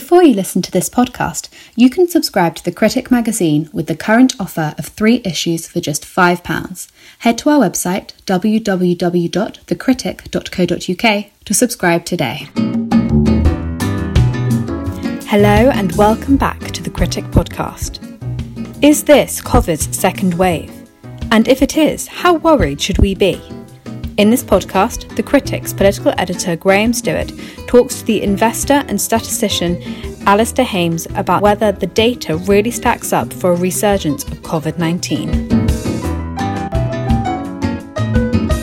Before you listen to this podcast, you can subscribe to The Critic magazine with the current offer of 3 issues for just £5. Head to our website, www.thecritic.co.uk, to subscribe today. Hello and welcome back to The Critic podcast. Is this COVID's second wave? And if it is, how worried should we be? In this podcast, The Critic's political editor Graham Stewart talks to the investor and statistician Alistair Haimes about whether the data really stacks up for a resurgence of COVID-19.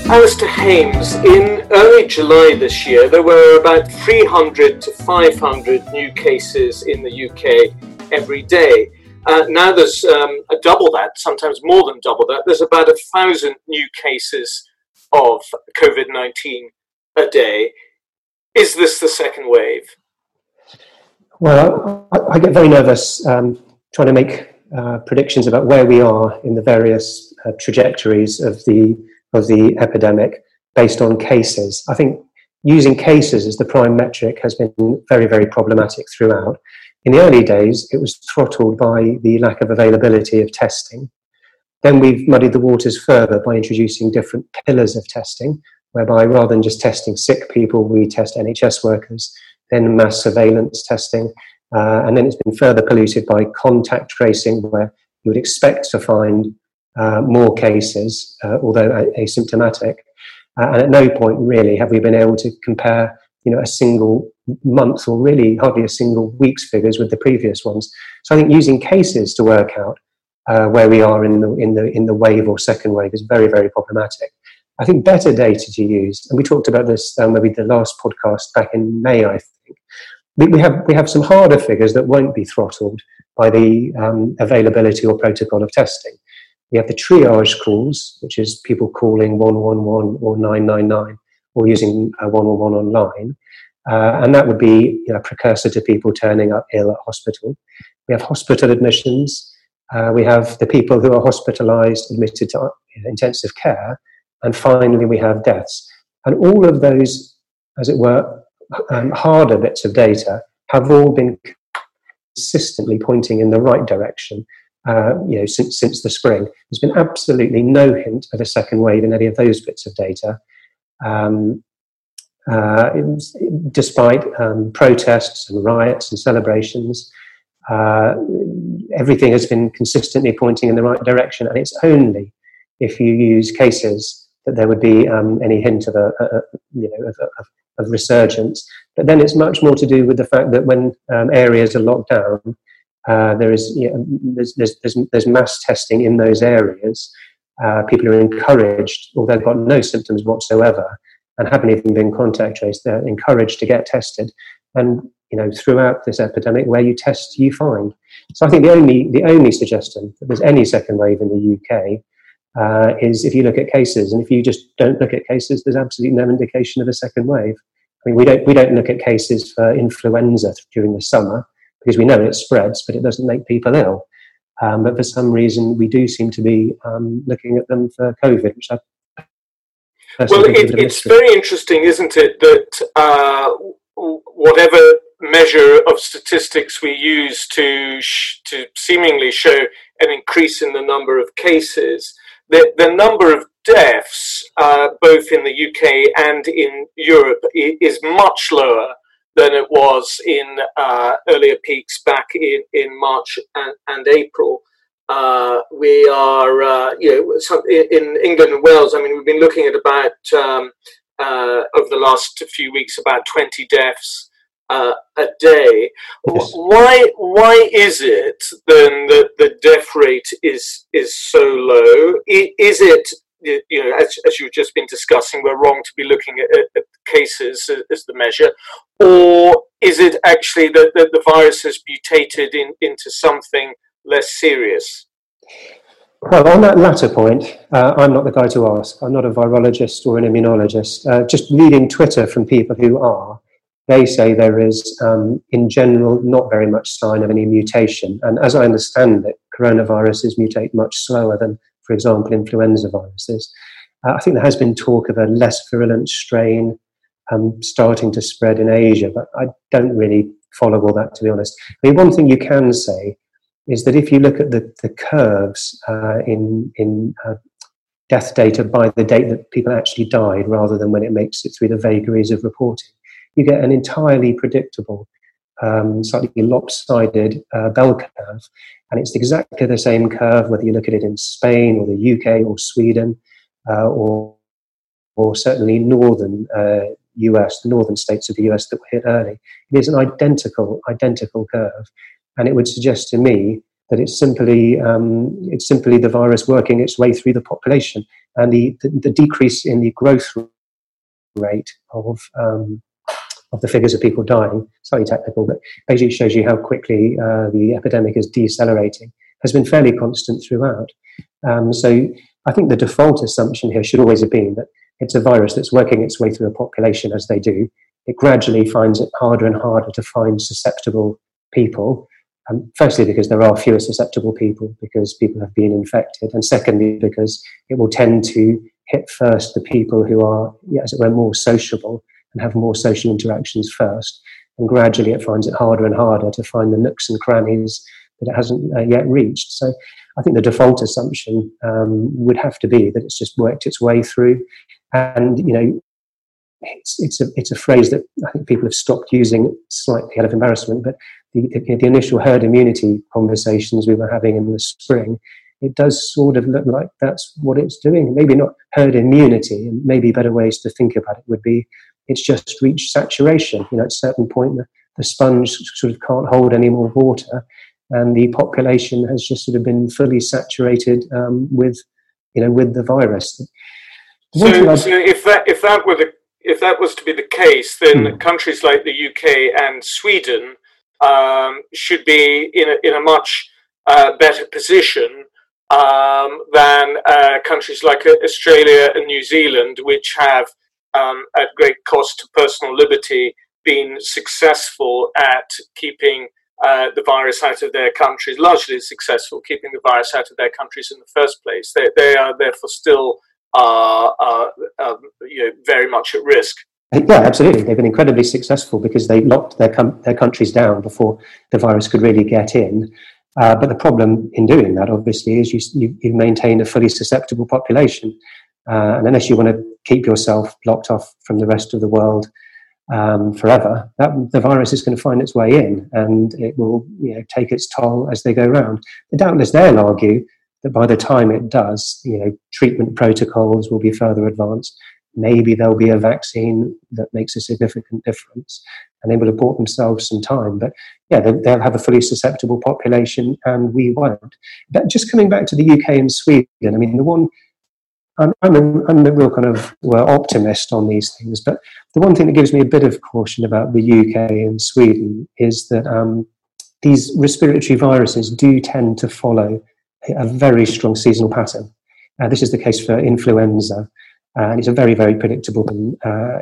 Alistair Haimes, in early July this year, there were about 300 to 500 new cases in the UK every day. Now there's a double that, sometimes more than double that. There's about 1,000 new cases of COVID-19 a day. Is this the second wave? Well, I get very nervous trying to make predictions about where we are in the various trajectories of the epidemic based on cases. I think using cases as the prime metric has been very, very problematic throughout. In the early days, it was throttled by the lack of availability of testing. Then we've muddied the waters further by introducing different pillars of testing, whereby rather than just testing sick people, we test NHS workers, then mass surveillance testing, and then it's been further polluted by contact tracing, where you would expect to find more cases, although asymptomatic. And at no point really have we been able to compare, a single month or really hardly a single week's figures with the previous ones. So I think using cases to work out where we are in the wave or second wave is very, very problematic. I think better data to use, and we talked about this maybe the last podcast back in May, I think. We have some harder figures that won't be throttled by the availability or protocol of testing. We have the triage calls, which is people calling 111 or 999 or using 111 online. And that would be a precursor to people turning up ill at hospital. We have hospital admissions. We have the people who are hospitalised, admitted to intensive care, and finally we have deaths. And all of those, as it were, harder bits of data have all been consistently pointing in the right direction. Since the spring, there's been absolutely no hint of a second wave in any of those bits of data. Despite protests and riots and celebrations. Everything has been consistently pointing in the right direction, and it's only if you use cases that there would be any hint of a resurgence. But then it's much more to do with the fact that when areas are locked down, there's mass testing in those areas. People are encouraged, although they've got no symptoms whatsoever and haven't even been contact traced, they're encouraged to get tested. And throughout this epidemic, where you test, you find. So I think the only suggestion that there's any second wave in the UK is if you look at cases, and if you just don't look at cases, there's absolutely no indication of a second wave. I mean, we don't look at cases for influenza during the summer because we know it spreads, but it doesn't make people ill. But for some reason, we do seem to be looking at them for COVID, which I personally think is a bit of a mystery. Very interesting, isn't it, that whatever measure of statistics we use to seemingly show an increase in the number of cases, the number of deaths, both in the UK and in Europe, is much lower than it was in earlier peaks back in March and April. We are, in England and Wales, I mean, we've been looking at about, over the last few weeks, about 20 deaths a day. Yes. Why is it then that the death rate is so low? Is it, as you've just been discussing, we're wrong to be looking at cases as the measure, or is it actually that the virus has mutated into something less serious? Well, on that latter point, I'm not the guy to ask. I'm not a virologist or an immunologist. Just reading Twitter from people who are, they say there is, in general, not very much sign of any mutation. And as I understand it, coronaviruses mutate much slower than, for example, influenza viruses. I think there has been talk of a less virulent strain starting to spread in Asia, but I don't really follow all that, to be honest. I mean, one thing you can say is that if you look at the curves in death data by the date that people actually died rather than when it makes it through the vagaries of reporting, you get an entirely predictable, slightly lopsided bell curve. And it's exactly the same curve whether you look at it in Spain or the UK or Sweden or certainly northern US, the northern states of the US that were hit early. It is an identical curve. And it would suggest to me that it's simply the virus working its way through the population. And the decrease in the growth rate of the figures of people dying, slightly technical, but basically shows you how quickly the epidemic is decelerating, has been fairly constant throughout. So I think the default assumption here should always have been that it's a virus that's working its way through a population as they do. It gradually finds it harder and harder to find susceptible people. Firstly, because there are fewer susceptible people because people have been infected, and secondly, because it will tend to hit first the people who are, as it were, more sociable and have more social interactions first, and gradually it finds it harder and harder to find the nooks and crannies that it hasn't yet reached. So I think the default assumption would have to be that it's just worked its way through. And, you know, it's a phrase that I think people have stopped using slightly out of embarrassment, but the initial herd immunity conversations we were having in the spring, it does sort of look like that's what it's doing. Maybe not herd immunity, and maybe better ways to think about it would be it's just reached saturation. You know, at a certain point, the sponge sort of can't hold any more water, and the population has just sort of been fully saturated with the virus. So if that was to be the case, then countries like the UK and Sweden should be in a much better position than countries like Australia and New Zealand, which have, at great cost to personal liberty, been successful at keeping the virus out of their countries, largely successful keeping the virus out of their countries in the first place. They are therefore still very much at risk. Yeah, absolutely. They've been incredibly successful because they locked their countries down before the virus could really get in. But the problem in doing that, obviously, is you maintain a fully susceptible population. And unless you want to keep yourself blocked off from the rest of the world forever, the virus is going to find its way in, and it will take its toll as they go round. And doubtless they'll argue that by the time it does, treatment protocols will be further advanced. Maybe there'll be a vaccine that makes a significant difference, and they will have bought themselves some time. But yeah, they'll have a fully susceptible population, and we won't. But just coming back to the UK and Sweden, I mean, I'm a real kind of optimist on these things, but the one thing that gives me a bit of caution about the UK and Sweden is that these respiratory viruses do tend to follow a very strong seasonal pattern. This is the case for influenza. And it's a very, very predictable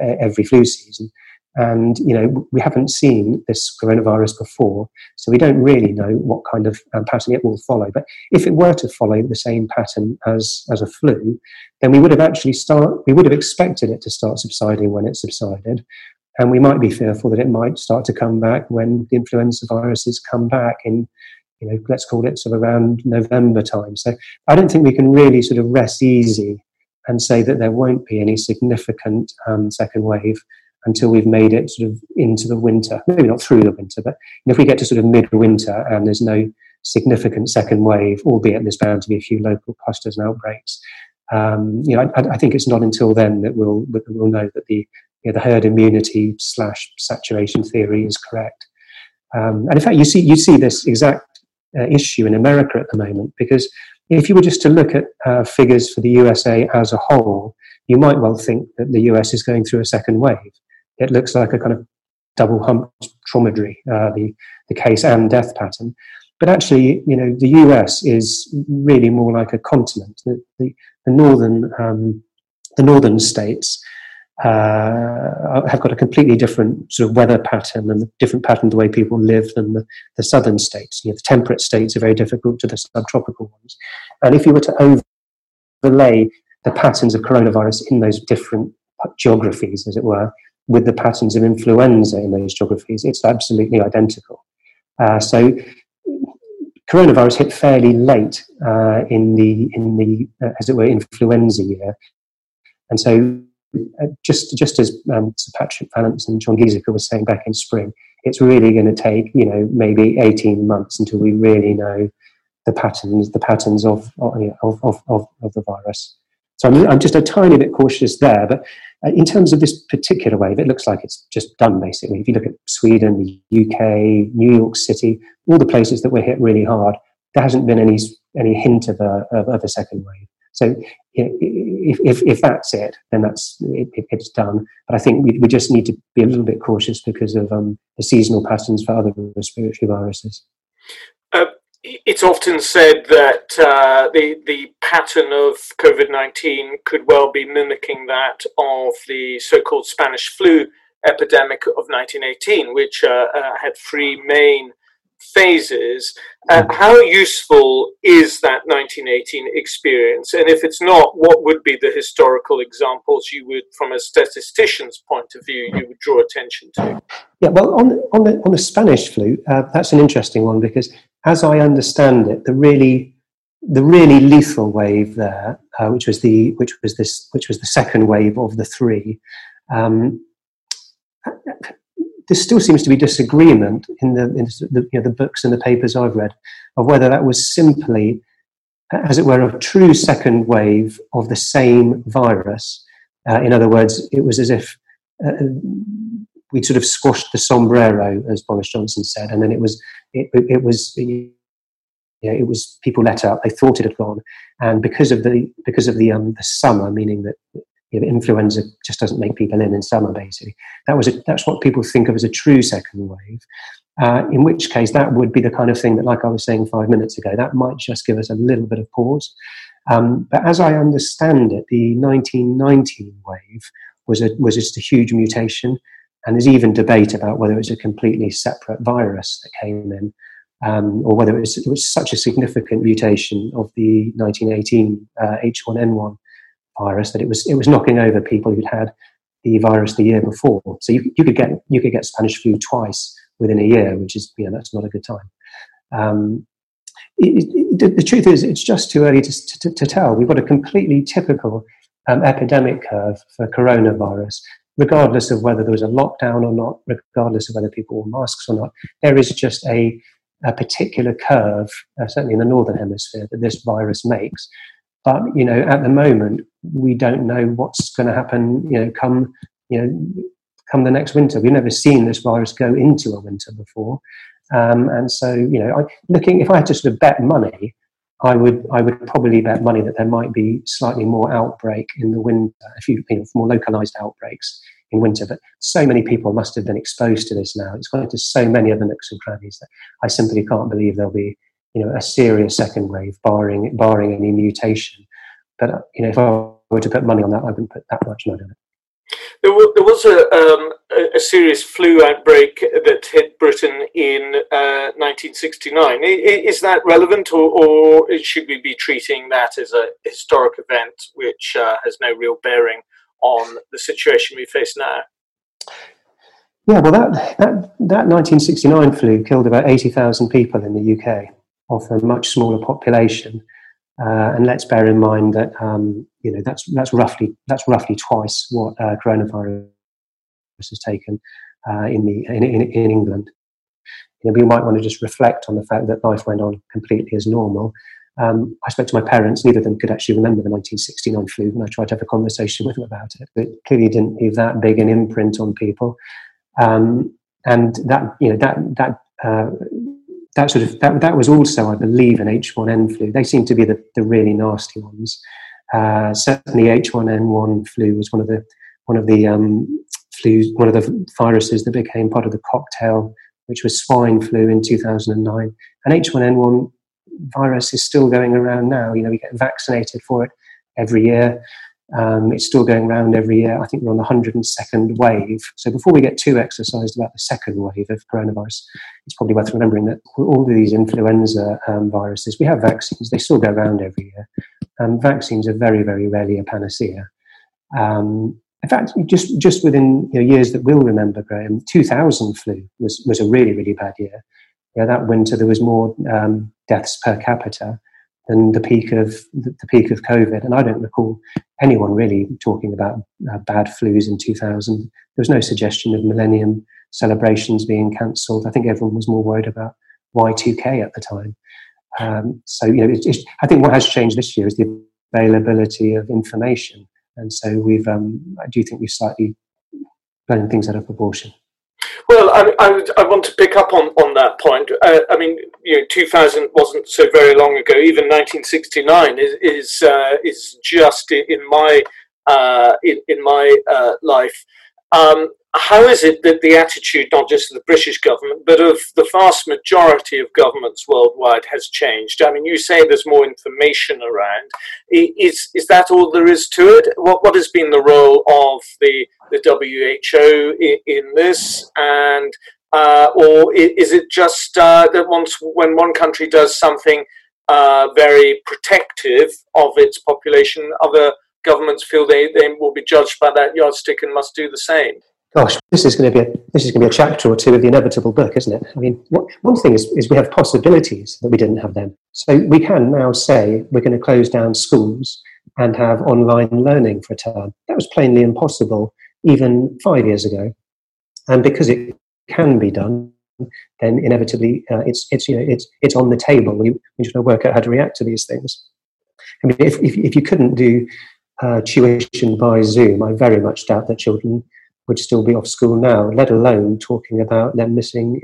every flu season. And, we haven't seen this coronavirus before, so we don't really know what kind of pattern it will follow. But if it were to follow the same pattern as a flu, then we would have expected it to start subsiding when it subsided. And we might be fearful that it might start to come back when the influenza viruses come back in, let's call it sort of around November time. So I don't think we can really sort of rest easy and say that there won't be any significant second wave until we've made it sort of into the winter. Maybe not through the winter, but if we get to sort of mid-winter and there's no significant second wave, albeit there's bound to be a few local clusters and outbreaks, I think it's not until then that we'll know that the herd immunity / saturation theory is correct. And in fact, you see this exact issue in America at the moment, because if you were just to look at figures for the USA as a whole, you might well think that the US is going through a second wave. It looks like a kind of double-humped dromedary, the case and death pattern. But actually, the US is really more like a continent. The northern states have got a completely different sort of weather pattern and a different pattern of the way people live than the southern states. The temperate states are very difficult to the subtropical ones. And if you were to overlay the patterns of coronavirus in those different geographies, as it were, with the patterns of influenza in those geographies. It's absolutely identical. So coronavirus hit fairly late in the as it were, influenza year. And so just as Sir Patrick Vallance and John Giesica were saying back in spring, it's really going to take, you know, maybe 18 months until we really know the patterns of the virus. So I'm just a tiny bit cautious there. But in terms of this particular wave, it looks like it's just done, basically. If you look at Sweden, the UK, New York City, all the places that were hit really hard, there hasn't been any hint of a second wave. So if that's it, then it's done. But I think we just need to be a little bit cautious because of the seasonal patterns for other respiratory viruses. It's often said that the pattern of COVID-19 could well be mimicking that of the so-called Spanish flu epidemic of 1918, which had three main phases. How useful is that 1918 experience? And if it's not, what would be the historical examples you would, from a statistician's point of view, you would draw attention to? Yeah, well, on the Spanish flu, that's an interesting one because, as I understand it, the really lethal wave there, which was the second wave of the three. There still seems to be disagreement in the books and the papers I've read of whether that was simply, as it were, a true second wave of the same virus. In other words, it was as if we'd sort of squashed the sombrero, as Boris Johnson said, and then it was people let up. They thought it had gone, and because of the summer, meaning that, you know, influenza just doesn't make people in summer, basically. That's what people think of as a true second wave, in which case that would be the kind of thing that, like I was saying 5 minutes ago, that might just give us a little bit of pause. But as I understand it, the 1919 wave was just a huge mutation, and there's even debate about whether it's a completely separate virus that came in, or whether it was such a significant mutation of the 1918 H1N1 virus that it was knocking over people who'd had the virus the year before. So you could get Spanish flu twice within a year, which is, you know, that's not a good time. The truth is, it's just too early to tell. We've got a completely typical epidemic curve for coronavirus, regardless of whether there was a lockdown or not, regardless of whether people wore masks or not. There is just a particular curve, certainly in the northern hemisphere, that this virus makes. But, you know, at the moment, we don't know what's going to happen, you know, come the next winter. We've never seen this virus go into a winter before. And so, you know, if I had to sort of bet money, I would probably bet money that there might be slightly more outbreak in the winter, a few, you know, more localized outbreaks in winter. But so many people must have been exposed to this now. It's gone into so many of the nooks and crannies that I simply can't believe there'll be, you know, a serious second wave, barring any mutation. But, you know, if I were to put money on that, I wouldn't put that much money on it. There was a serious flu outbreak that hit Britain in 1969. Is that relevant, or should we be treating that as a historic event which has no real bearing on the situation we face now? Yeah, well, that 1969 flu killed about 80,000 people in the UK. Of a much smaller population, and let's bear in mind that you know, that's roughly twice what coronavirus has taken in England. You know, we might want to just reflect on the fact that life went on completely as normal. I spoke to my parents; neither of them could actually remember the 1969 flu, and I tried to have a conversation with them about it. But it clearly didn't leave that big an imprint on people, and that, you know, that. That was also, I believe, an H1N flu. They seem to be the really nasty ones. Certainly, H1N1 flu was one of the viruses that became part of the cocktail, which was swine flu in 2009. And H1N1 virus is still going around now. You know, we get vaccinated for it every year. It's still going around every year. I think we're on the 102nd wave. So before we get too exercised about the second wave of coronavirus, it's probably worth remembering that all of these influenza viruses, we have vaccines. They still go around every year. Vaccines are very, very rarely a panacea. In fact, just within years that we'll remember, Graham, 2000 flu was a really, really bad year. Yeah, that winter there was more deaths per capita than the peak of COVID, and I don't recall anyone really talking about bad flus in 2000. There was no suggestion of millennium celebrations being cancelled. I think everyone was more worried about Y2K at the time. I think what has changed this year is the availability of information, and so we've I do think we've slightly blown things out of proportion. Well, I want to pick up on that point. 2000 wasn't so very long ago. Even 1969 is just in my life. How is it that the attitude, not just of the British government, but of the vast majority of governments worldwide, has changed? I mean, you say there's more information around. Is that all there is to it? What has been the role of the WHO in this? And or is it just that when one country does something very protective of its population, other governments feel they will be judged by that yardstick and must do the same? Gosh, this is going to be a chapter or two of the inevitable book, isn't it? I mean, one thing is we have possibilities that we didn't have then. So we can now say we're going to close down schools and have online learning for a term. That was plainly impossible even 5 years ago, and because it can be done, then inevitably it's on the table. We just work out how to react to these things. I mean, if you couldn't do tuition by Zoom, I very much doubt that children would still be off school now, let alone talking about them missing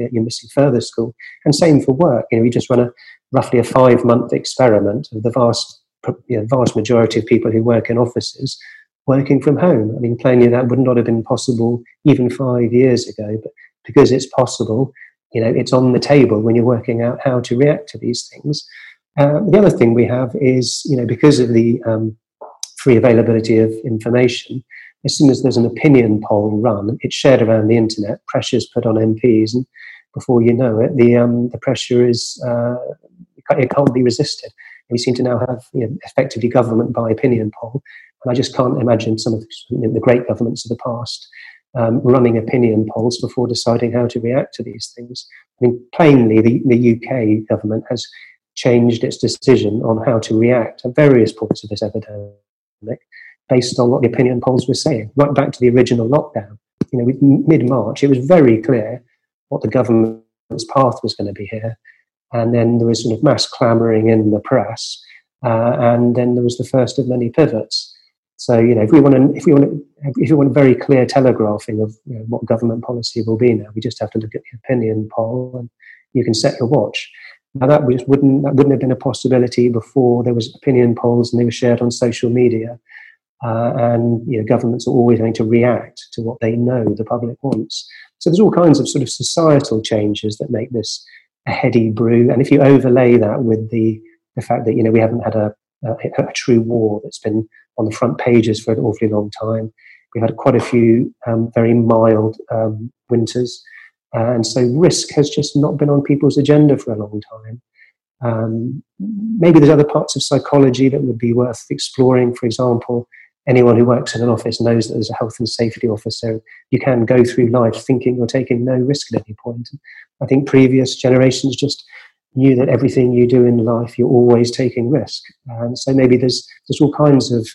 further school. And same for work. You just run roughly a 5-month experiment of the vast majority of people who work in offices working from home. I mean, plainly that would not have been possible even 5 years ago, but because it's possible, it's on the table when you're working out how to react to these things. The other thing we have is, because of the free availability of information, as soon as there's an opinion poll run, it's shared around the internet, pressure's put on MPs, and before you know it, the pressure is, it can't be resisted. We seem to now have effectively government by opinion poll, and I just can't imagine some of the great governments of the past running opinion polls before deciding how to react to these things. I mean, plainly, the UK government has changed its decision on how to react at various points of this epidemic based on what the opinion polls were saying, right back to the original lockdown. Mid-March, it was very clear what the government's path was going to be here. And then there was sort of mass clamouring in the press. And then there was the first of many pivots. So, if we want a very clear telegraphing of what government policy will be now, we just have to look at the opinion poll and you can set your watch. Now that wouldn't have been a possibility before there was opinion polls and they were shared on social media. And governments are always going to react to what they know the public wants. So there's all kinds of sort of societal changes that make this a heady brew. And if you overlay that with the fact that, we haven't had a true war that's been on the front pages for an awfully long time, we've had quite a few very mild winters. And so risk has just not been on people's agenda for a long time. Maybe there's other parts of psychology that would be worth exploring. For example, anyone who works in an office knows that there's a health and safety officer. You can go through life thinking you're taking no risk at any point. I think previous generations just knew that everything you do in life, you're always taking risk. And so maybe there's all kinds of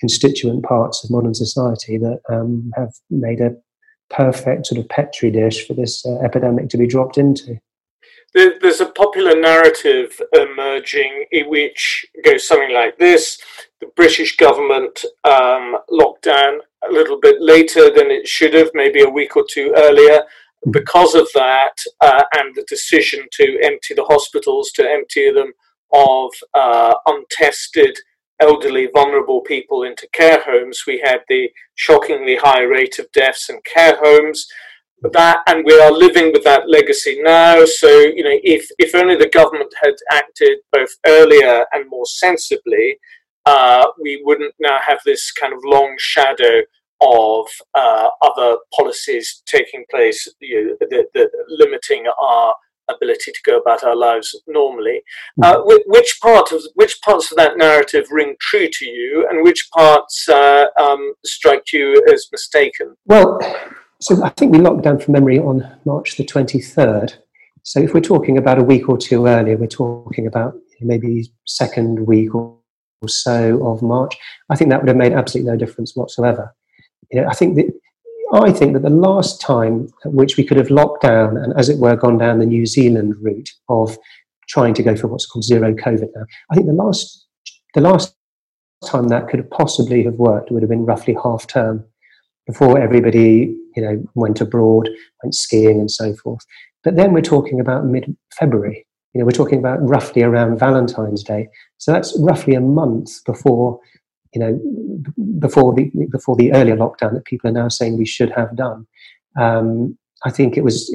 constituent parts of modern society that have made a perfect sort of petri dish for this epidemic to be dropped into. There's a popular narrative emerging which goes something like this: the British government locked down a little bit later than it should have, maybe a week or two earlier. Because of that and the decision to empty the hospitals, to empty them of untested elderly vulnerable people into care homes, we had the shockingly high rate of deaths in care homes. That, and we are living with that legacy now. So, if only the government had acted both earlier and more sensibly, we wouldn't now have this kind of long shadow of other policies taking place, limiting our ability to go about our lives normally. Which parts of that narrative ring true to you, and which parts strike you as mistaken? Well, so I think we locked down from memory on March the 23rd. So if we're talking about a week or two earlier, we're talking about maybe second week or so of March. I think that would have made absolutely no difference whatsoever. You know, I think that the last time at which we could have locked down and, as it were, gone down the New Zealand route of trying to go for what's called zero COVID now, I think the last time that could have possibly have worked would have been roughly half term, before everybody, you know, went abroad, went skiing and so forth. But then we're talking about mid-February. You know, we're talking about roughly around Valentine's Day. So that's roughly a month before, you know, before the earlier lockdown that people are now saying we should have done. I think it was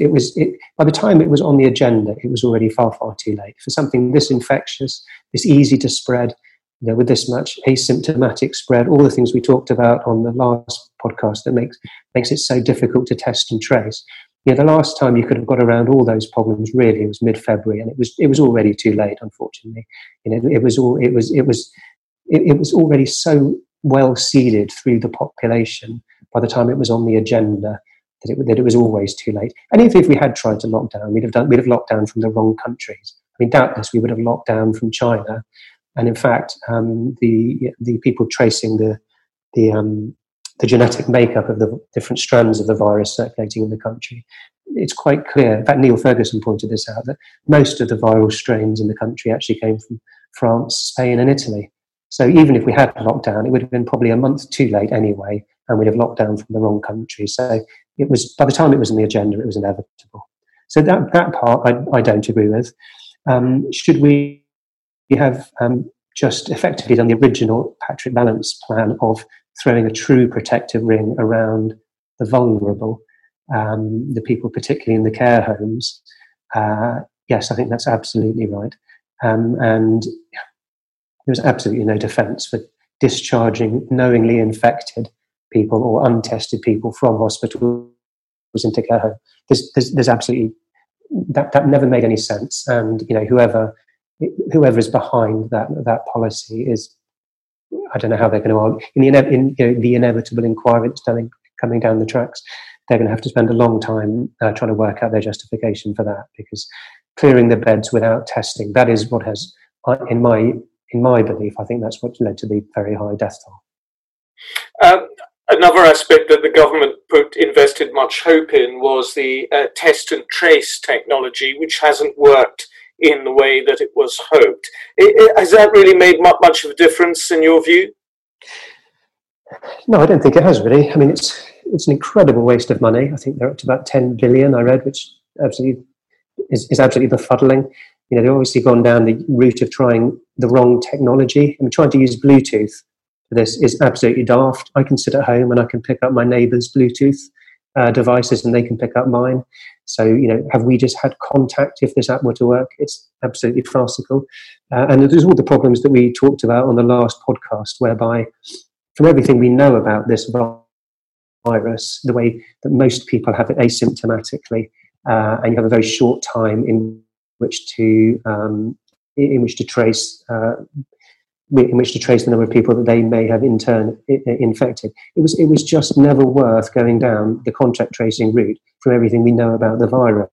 by the time it was on the agenda, it was already far too late for something this infectious, this easy to spread, you know, with this much asymptomatic spread. All the things we talked about on the last podcast that makes it so difficult to test and trace. You know, the last time you could have got around all those problems really was mid-February, and it was already too late, unfortunately. You know, it was already so well seeded through the population by the time it was on the agenda that it was always too late. And even if we had tried to lock down, we'd have locked down from the wrong countries. I mean, doubtless we would have locked down from China. And in fact, the people tracing the genetic makeup of the different strands of the virus circulating in the country, it's quite clear. In fact, Neil Ferguson pointed this out, that most of the viral strains in the country actually came from France, Spain, and Italy. So even if we had locked down, it would have been probably a month too late anyway, and we'd have locked down from the wrong country. So it was, by the time it was on the agenda, it was inevitable. So that part I don't agree with. Should we have just effectively done the original Patrick Vallance plan of throwing a true protective ring around the vulnerable, the people particularly in the care homes? Yes, I think that's absolutely right. And there was absolutely no defence for discharging knowingly infected people or untested people from hospitals into care home. There's absolutely that never made any sense. And you know, whoever is behind that policy is, I don't know how they're going to argue. In the inevitable inquiry that's coming down the tracks, they're going to have to spend a long time trying to work out their justification for that, because clearing the beds without testing, that is what has, in my belief, I think that's what led to the very high death toll. Another aspect that the government invested much hope in was the test and trace technology, which hasn't worked in the way that it was hoped. Has that really made much of a difference in your view? No, I don't think it has really. I mean, it's an incredible waste of money. I think they're up to about 10 billion, I read, which absolutely is absolutely befuddling. You know, they've obviously gone down the route of trying the wrong technology. I mean, trying to use Bluetooth for this is absolutely daft. I can sit at home and I can pick up my neighbour's Bluetooth devices and they can pick up mine. So, you know, have we just had contact if this app were to work? It's absolutely farcical. And there's all the problems that we talked about on the last podcast, whereby from everything we know about this virus, the way that most people have it asymptomatically, and you have a very short time in which to trace the number of people that they may have in turn infected. It was just never worth going down the contact tracing route from everything we know about the virus.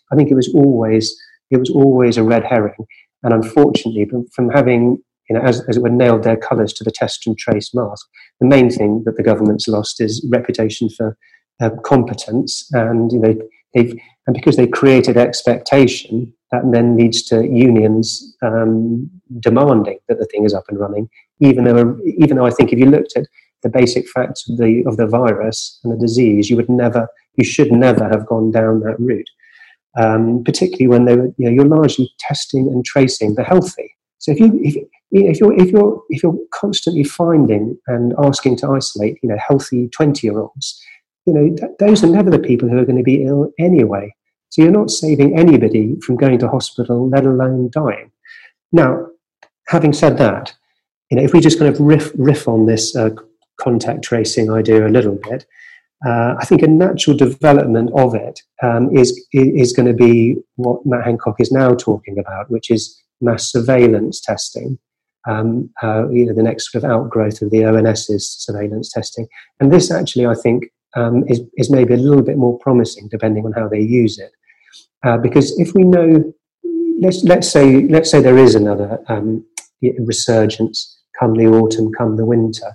I think it was always a red herring, and unfortunately, from having, you know, as it were, nailed their colours to the test and trace mask, the main thing that the government's lost is reputation for competence, and you know, and because they created expectation, that then leads to unions demanding that the thing is up and running, even though I think if you looked at the basic facts of the virus and the disease, you should never have gone down that route. Particularly when they were, you know, you're largely testing and tracing the healthy. So if you're constantly finding and asking to isolate, you know, healthy 20-year-olds. You know, those are never the people who are going to be ill anyway. So you're not saving anybody from going to hospital, let alone dying. Now, having said that, you know, if we just kind of riff on this contact tracing idea a little bit, I think a natural development of it is going to be what Matt Hancock is now talking about, which is mass surveillance testing. The next sort of outgrowth of the ONS's surveillance testing, and this actually, I think, is maybe a little bit more promising, depending on how they use it, because if we know, let's say there is another resurgence come the autumn, come the winter.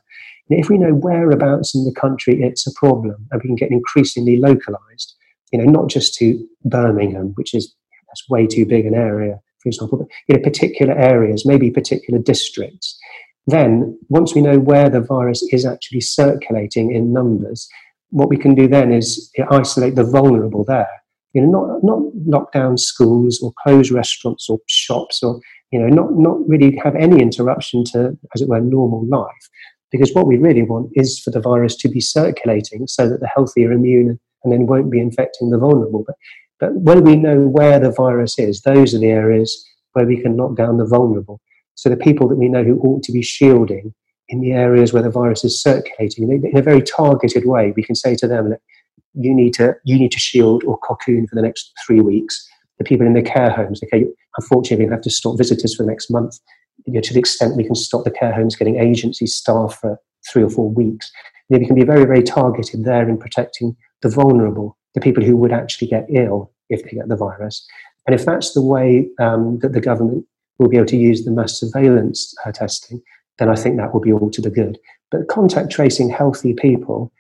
If we know whereabouts in the country it's a problem, and we can get increasingly localised, not just to Birmingham, which is that's way too big an area, for example, but particular areas, maybe particular districts. Then, once we know where the virus is actually circulating in numbers, what we can do then is isolate the vulnerable there. Not lock down schools or close restaurants or shops, or not really have any interruption to, as it were, normal life. Because what we really want is for the virus to be circulating so that the healthy are immune and then won't be infecting the vulnerable. But when we know where the virus is, those are the areas where we can knock down the vulnerable. So the people that we know who ought to be shielding in the areas where the virus is circulating, in a very targeted way, we can say to them that you need to shield or cocoon for the next 3 weeks. The people in the care homes, okay, unfortunately, we have to stop visitors for the next month. To the extent we can stop the care homes getting agency staff for 3 or 4 weeks. We can be very, very targeted there in protecting the vulnerable, the people who would actually get ill if they get the virus. And if that's the way that the government will be able to use the mass surveillance testing, then I think that will be all to the good. But contact tracing healthy people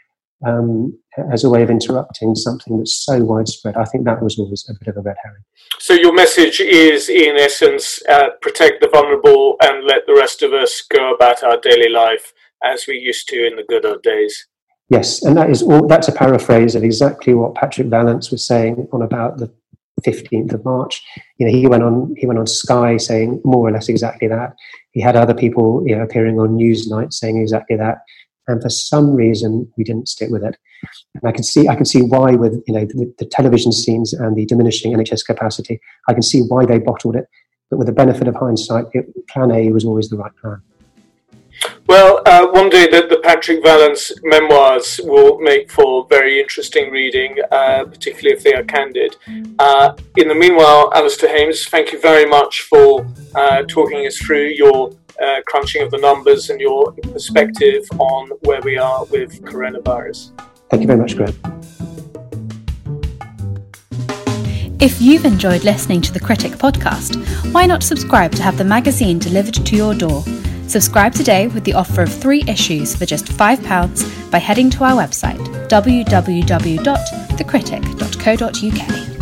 as a way of interrupting something that's so widespread, I think that was always a bit of a red herring. So your message is, in essence, protect the vulnerable and let the rest of us go about our daily life as we used to in the good old days. Yes, and that's a paraphrase of exactly what Patrick Vallance was saying on about the 15th of March. He went on Sky saying more or less exactly that. He had other people appearing on Newsnight saying exactly that. And for some reason, we didn't stick with it. And I can see why, with the television scenes and the diminishing NHS capacity, I can see why they bottled it. But with the benefit of hindsight, Plan A was always the right plan. Well, one day the Patrick Vallance memoirs will make for very interesting reading, particularly if they are candid. In the meanwhile, Alistair Haimes, thank you very much for talking us through your crunching of the numbers and your perspective on where we are with coronavirus. Thank you very much, Graham. If you've enjoyed listening to The Critic podcast, why not subscribe to have the magazine delivered to your door? Subscribe today with the offer of 3 issues for just £5 by heading to our website www.thecritic.co.uk.